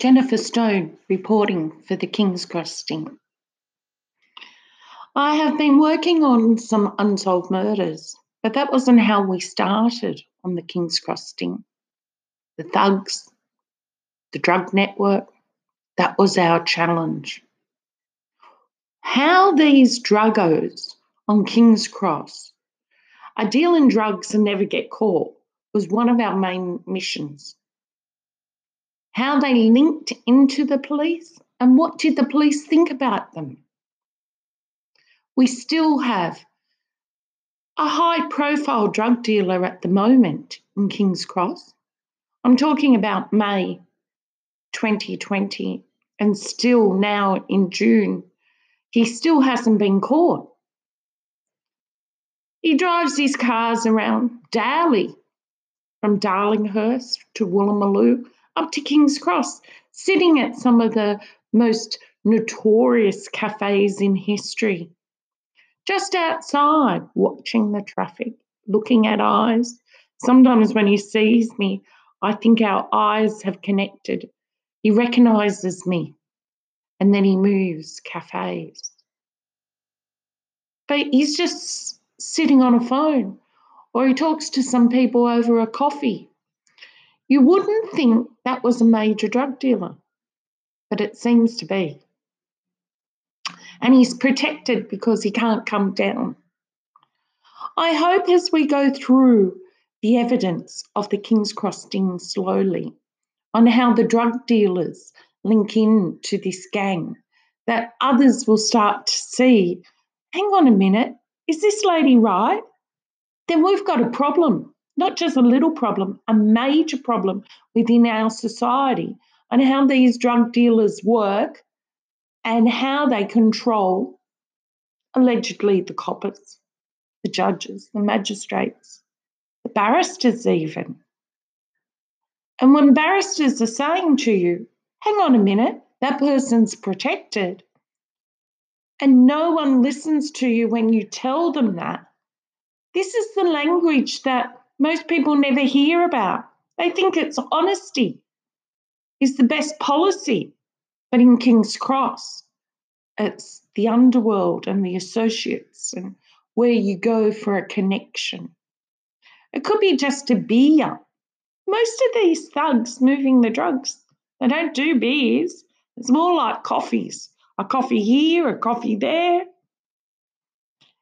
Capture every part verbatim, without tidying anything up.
Jennifer Stone, reporting for the King's Cross Sting. I have been working on some unsolved murders, but that wasn't how we started on the King's Cross Sting. The thugs, the drug network, that was our challenge. How these druggos on King's Cross are dealing drugs and never get caught was one of our main missions. How they linked into the police and what did the police think about them. We still have a high-profile drug dealer at the moment in King's Cross. I'm talking about May twenty twenty, and still now in June, he still hasn't been caught. He drives his cars around daily from Darlinghurst to Woolloomooloo up to King's Cross, sitting at some of the most notorious cafes in history, just outside, watching the traffic, looking at eyes. Sometimes when he sees me, I think our eyes have connected. He recognises me, and then he moves cafes. But he's just sitting on a phone, or he talks to some people over a coffee. You wouldn't think that was a major drug dealer, but it seems to be. And he's protected because he can't come down. I hope as we go through the evidence of the King's Cross Sting slowly on how the drug dealers link in to this gang, that others will start to see, hang on a minute, is this lady right? Then we've got a problem. Not just a little problem, a major problem within our society on how these drug dealers work and how they control, allegedly, the coppers, the judges, the magistrates, the barristers even. And when barristers are saying to you, hang on a minute, that person's protected, and no one listens to you when you tell them that, this is the language that most people never hear about. They think it's honesty is the best policy. But in King's Cross, it's the underworld and the associates and where you go for a connection. It could be just a beer. Most of these thugs moving the drugs, they don't do beers. It's more like coffees. A coffee here, a coffee there.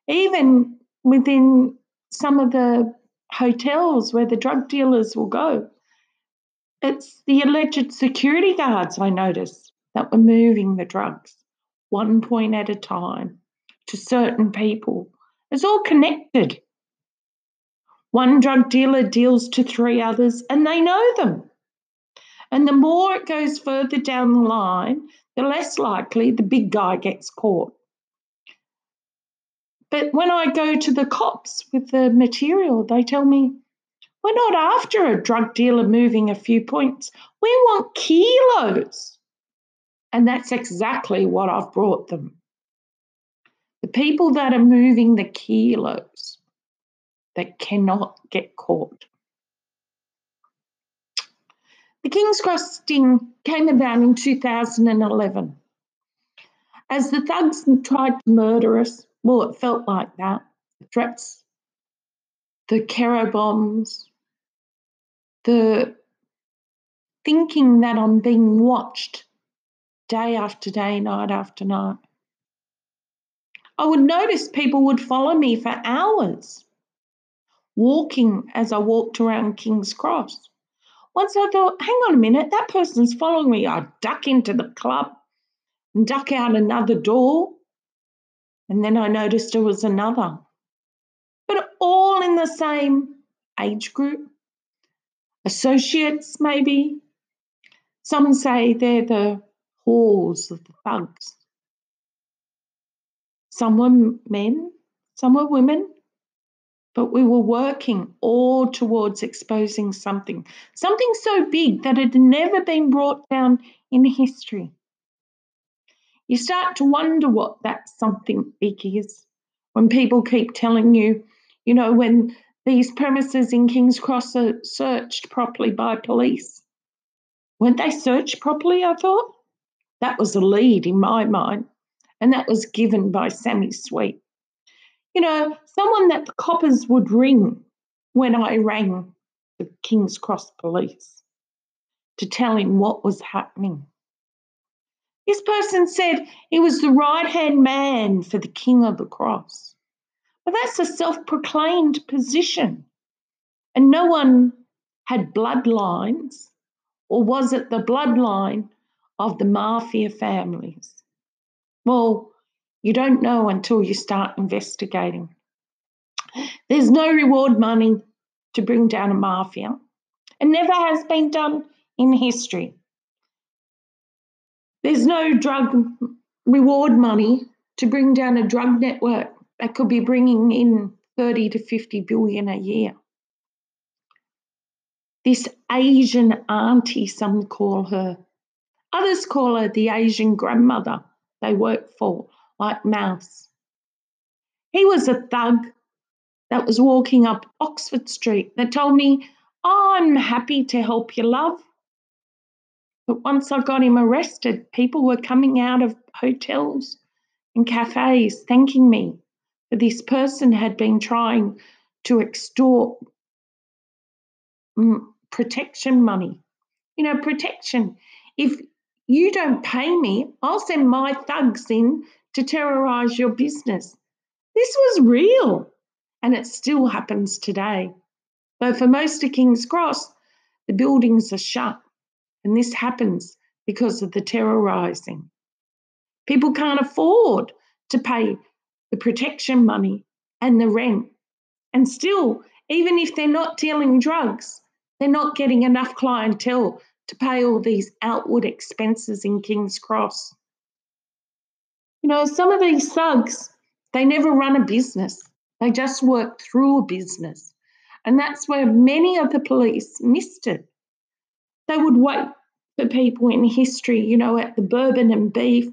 Even within some of the hotels where the drug dealers will go, it's the alleged security guards, I noticed, that were moving the drugs one point at a time to certain people. It's all connected. One drug dealer deals to three others and they know them. And the more it goes further down the line, the less likely the big guy gets caught. But when I go to the cops with the material, they tell me, we're not after a drug dealer moving a few points. We want kilos. And that's exactly what I've brought them. The people that are moving the kilos that cannot get caught. The King's Cross Sting came about in two thousand eleven. As the thugs tried to murder us, well, it felt like that. The threats, the Kero bombs, the thinking that I'm being watched day after day, night after night. I would notice people would follow me for hours, walking as I walked around King's Cross. Once I thought, hang on a minute, that person's following me. I'd duck into the club and duck out another door. And then I noticed there was another. But all in the same age group, associates maybe. Some say they're the whores of the thugs. Some were men, some were women, but we were working all towards exposing something, something so big that it had never been brought down in history. You start to wonder what that something big is when people keep telling you, you know, when these premises in King's Cross are searched properly by police, Weren't they searched properly, I thought? That was a lead in my mind, and that was given by Sammy Sweet. You know, someone that the coppers would ring when I rang the King's Cross police to tell him what was happening. This person said he was the right-hand man for the King of the Cross. But that's a self-proclaimed position, and no one had bloodlines, or was it the bloodline of the mafia families? Well, you don't know until you start investigating. There's no reward money to bring down a mafia, and never has been done in history. There's no drug reward money to bring down a drug network that could be bringing in thirty to fifty billion a year. This Asian auntie, some call her. Others call her the Asian grandmother they work for, like Mouse. He was a thug that was walking up Oxford Street. They told me, I'm happy to help you, love. But once I got him arrested, people were coming out of hotels and cafes thanking me that this person had been trying to extort protection money. You know, protection. If you don't pay me, I'll send my thugs in to terrorise your business. This was real, and it still happens today. Though for most of King's Cross, the buildings are shut. And this happens because of the terrorising. People can't afford to pay the protection money and the rent. And still, even if they're not dealing drugs, they're not getting enough clientele to pay all these outward expenses in King's Cross. You know, some of these thugs, they never run a business. They just work through a business. And that's where many of the police missed it. They would wait for people in history, you know, at the Bourbon and Beef,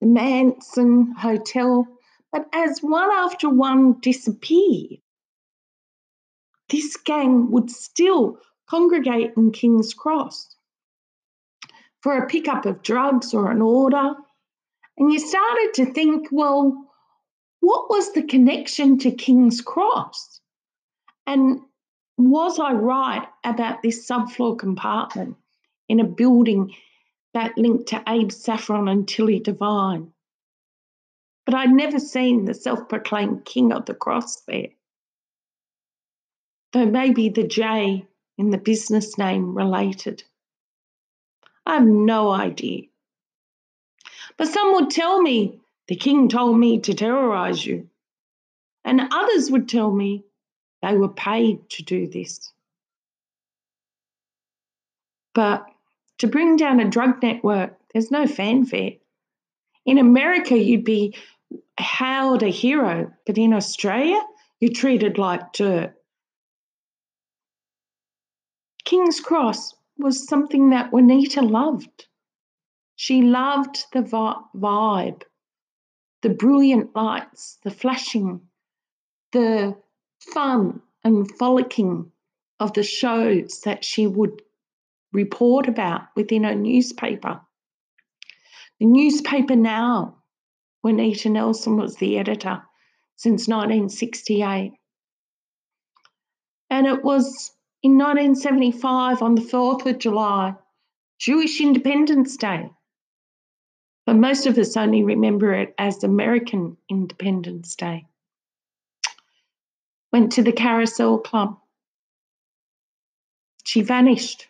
the Manson Hotel. But as one after one disappeared, this gang would still congregate in King's Cross for a pickup of drugs or an order. And you started to think, well, what was the connection to King's Cross? And was I right about this subfloor compartment in a building that linked to Abe Saffron and Tilly Divine? But I'd never seen the self-proclaimed King of the Cross there. Though maybe the J in the business name related. I have no idea. But some would tell me, the King told me to terrorise you. And others would tell me, they were paid to do this. But to bring down a drug network, there's no fanfare. In America, you'd be hailed a hero, but in Australia, you're treated like dirt. King's Cross was something that Juanita loved. She loved the vibe, the brilliant lights, the flashing, the fun and frolicking of the shows that she would report about within her newspaper. The newspaper now, when Eta Nelson was the editor since nineteen sixty-eight. And it was in nineteen seventy-five on the fourth of July, Jewish Independence Day. But most of us only remember it as American Independence Day. Went to the Carousel Club. She vanished.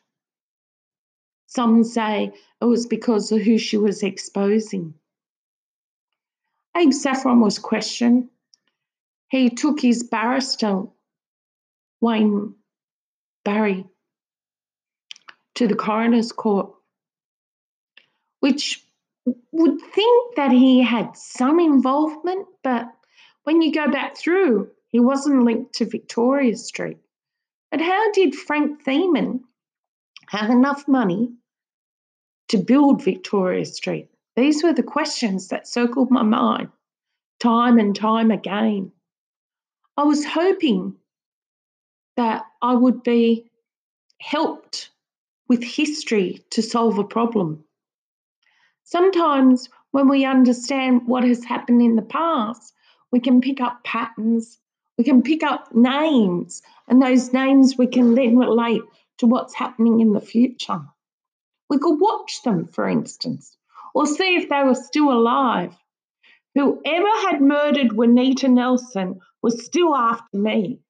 Some say it was because of who she was exposing. Abe Saffron was questioned. He took his barrister, Wayne Barry, to the coroner's court, which would think that he had some involvement, but when you go back through, he wasn't linked to Victoria Street. But how did Frank Thiemann have enough money to build Victoria Street? These were the questions that circled my mind time and time again. I was hoping that I would be helped with history to solve a problem. Sometimes when we understand what has happened in the past, we can pick up patterns, we can pick up names, and those names we can then relate to what's happening in the future. We could watch them, for instance, or see if they were still alive. Whoever had murdered Juanita Nielsen was still after me,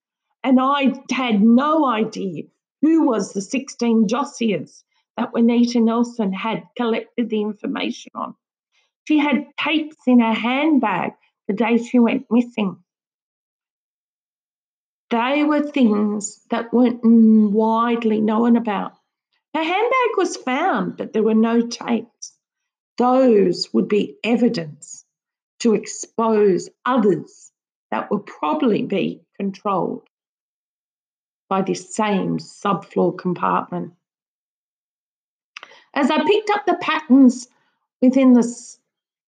and I had no idea who was the sixteen dossiers that Juanita Nielsen had collected the information on. She had tapes in her handbag the day she went missing. They were things that weren't widely known about. Her handbag was found, but there were no tapes. Those would be evidence to expose others that would probably be controlled by this same subfloor compartment. As I picked up the patterns within the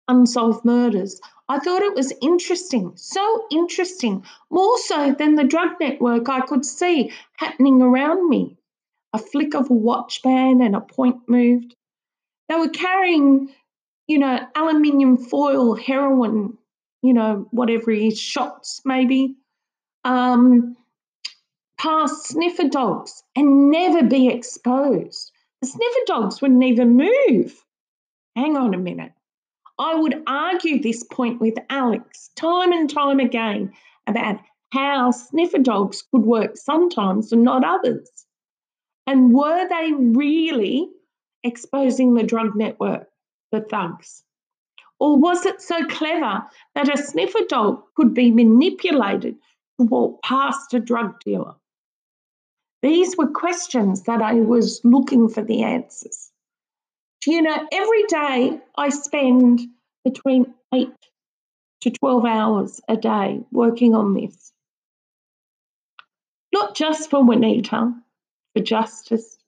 unsolved murders, I thought it was interesting, so interesting, more so than the drug network I could see happening around me. A flick of a watchband and a point moved. They were carrying, you know, aluminium foil, heroin, you know, whatever it is, shots maybe, um, past sniffer dogs and never be exposed. The sniffer dogs wouldn't even move. Hang on a minute. I would argue this point with Alex time and time again about how sniffer dogs could work sometimes and not others. And were they really exposing the drug network, the thugs? Or was it so clever that a sniffer dog could be manipulated to walk past a drug dealer? These were questions that I was looking for the answers. You know, every day I spend between eight to twelve hours a day working on this. Not just for Juanita, for justice,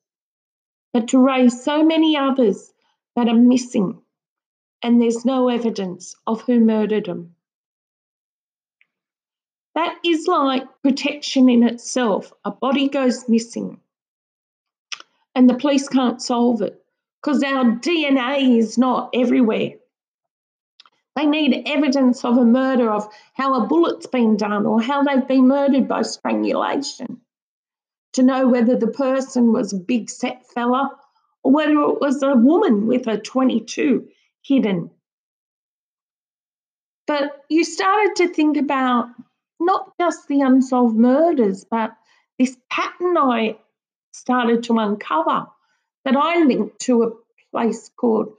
but to raise so many others that are missing and there's no evidence of who murdered them. That is like protection in itself. A body goes missing and the police can't solve it, because our D N A is not everywhere. They need evidence of a murder, of how a bullet's been done or how they've been murdered by strangulation, to know whether the person was a big set fella or whether it was a woman with a twenty-two hidden. But you started to think about not just the unsolved murders, but this pattern I started to uncover, that I linked to a place called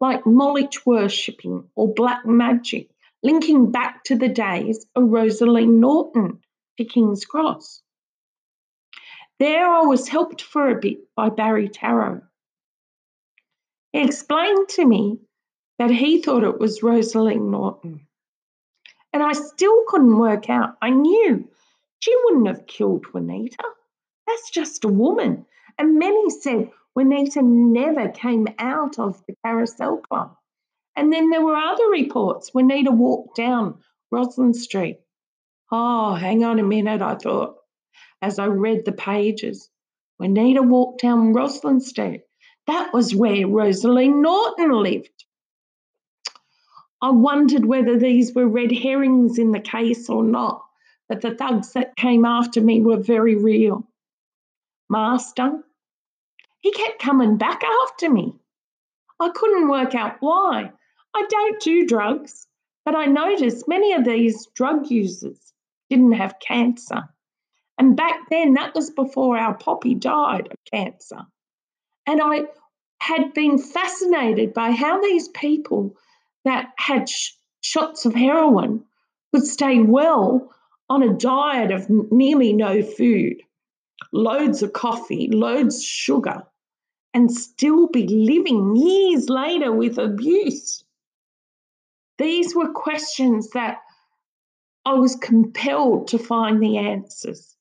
like Mollich worshipping or black magic, linking back to the days of Rosaleen Norton to King's Cross. There I was helped for a bit by Barry Tarrow. He explained to me that he thought it was Rosaleen Norton. And I still couldn't work out. I knew she wouldn't have killed Juanita. That's just a woman. And many said Juanita never came out of the Carousel Club. And then there were other reports. Juanita walked down Roslyn Street. Oh, hang on a minute, I thought, as I read the pages. Juanita walked down Roslyn Street. That was where Rosaleen Norton lived. I wondered whether these were red herrings in the case or not, but the thugs that came after me were very real. Master, he kept coming back after me. I couldn't work out why. I don't do drugs, but I noticed many of these drug users didn't have cancer. And back then, that was before our Poppy died of cancer. And I had been fascinated by how these people that had sh- shots of heroin could stay well on a diet of nearly no food, loads of coffee, loads of sugar, and still be living years later with abuse. These were questions that I was compelled to find the answers,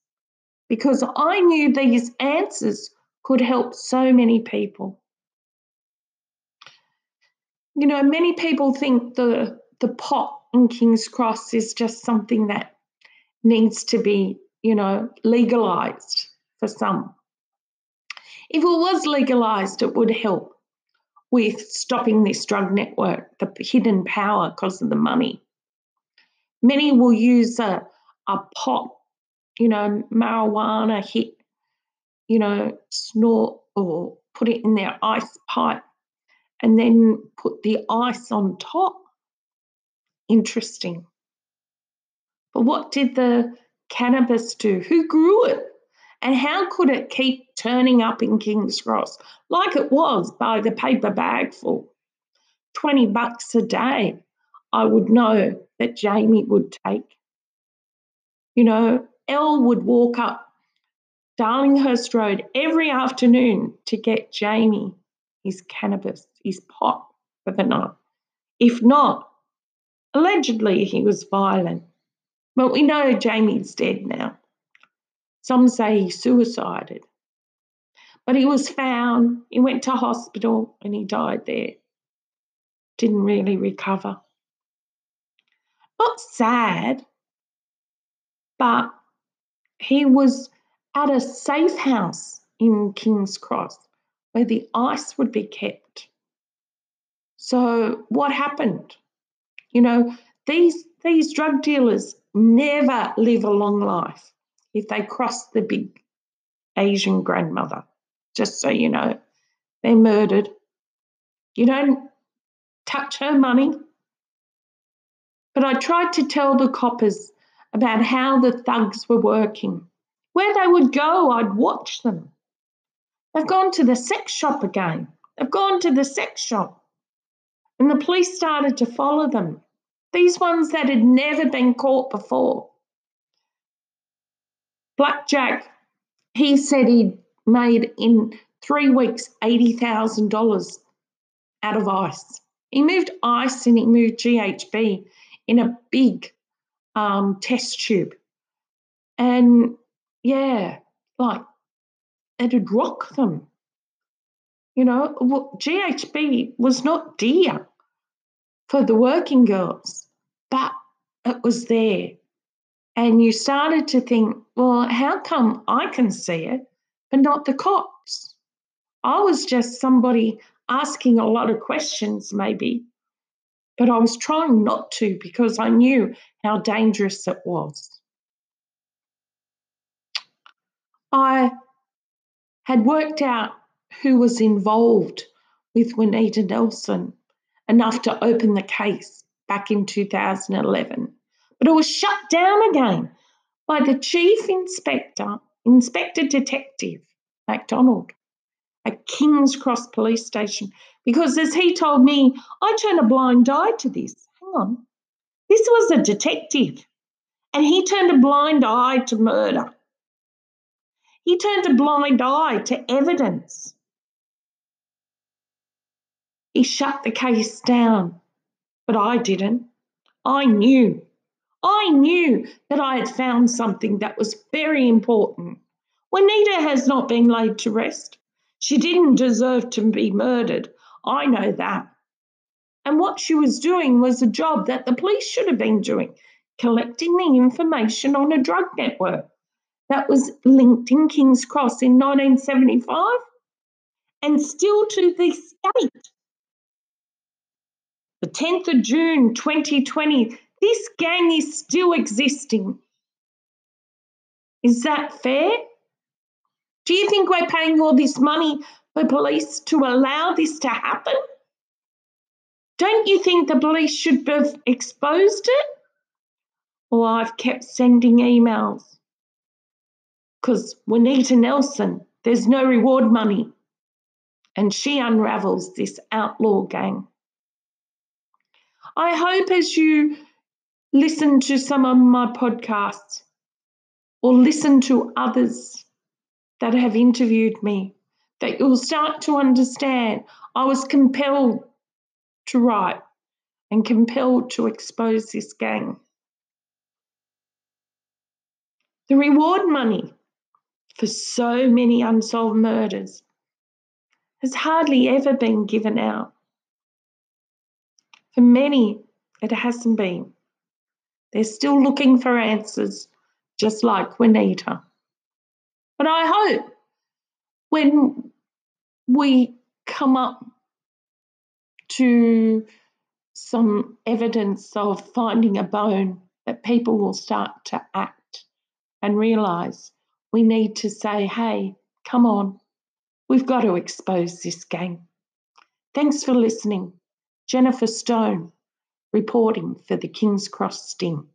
because I knew these answers could help so many people. You know, many people think the, the pot in King's Cross is just something that needs to be, you know, legalised for some. If it was legalised, it would help with stopping this drug network, the hidden power because of the money. Many will use a, a pot, you know, marijuana hit, you know, snort or put it in their ice pipe and then put the ice on top. Interesting. But what did the cannabis do? Who grew it? And how could it keep turning up in King's Cross like it was by the paper bag full? twenty bucks a day, I would know that Jamie would take. You know, Elle would walk up Darlinghurst Road every afternoon to get Jamie his cannabis, his pot for the night. If not, allegedly he was violent. But we know Jamie's dead now. Some say he suicided. But he was found, he went to hospital and he died there. Didn't really recover. Not sad, but he was at a safe house in King's Cross where the ice would be kept. So what happened? You know, these, these drug dealers never live a long life. If they cross the big Asian grandmother, just so you know, they're murdered. You don't touch her money. But I tried to tell the coppers about how the thugs were working. Where they would go, I'd watch them. They've gone to the sex shop again. They've gone to the sex shop. And the police started to follow them, these ones that had never been caught before. Blackjack, he said he'd made in three weeks eighty thousand dollars out of ice. He moved ice and he moved G H B in a big um, test tube. And, yeah, like, it'd rock them. You know, G H B was not dear for the working girls, but it was there. And you started to think, well, how come I can see it but not the cops? I was just somebody asking a lot of questions maybe, but I was trying not to because I knew how dangerous it was. I had worked out who was involved with Juanita Nielsen enough to open the case back in two thousand eleven. But it was shut down again by the Chief Inspector, Inspector Detective MacDonald at King's Cross Police Station, because as he told me, I turned a blind eye to this. Hang on. This was a detective, and he turned a blind eye to murder. He turned a blind eye to evidence. He shut the case down, but I didn't. I knew. I knew that I had found something that was very important. Juanita has not been laid to rest. She didn't deserve to be murdered. I know that. And what she was doing was a job that the police should have been doing, collecting the information on a drug network that was linked in King's Cross in nineteen seventy-five and still to this date. The tenth of June twenty twenty, this gang is still existing. Is that fair? Do you think we're paying all this money for police to allow this to happen? Don't you think the police should have exposed it? Well, I've kept sending emails because Juanita Nielsen, there's no reward money, and she unravels this outlaw gang. I hope as you listen to some of my podcasts or listen to others that have interviewed me, that you'll start to understand I was compelled to write and compelled to expose this gang. The reward money for so many unsolved murders has hardly ever been given out. For many, it hasn't been. They're still looking for answers, just like Juanita. But I hope when we come up to some evidence of finding a bone, that people will start to act and realise we need to say, hey, come on, we've got to expose this gang. Thanks for listening. Jennifer Stone, reporting for the King's Cross Sting.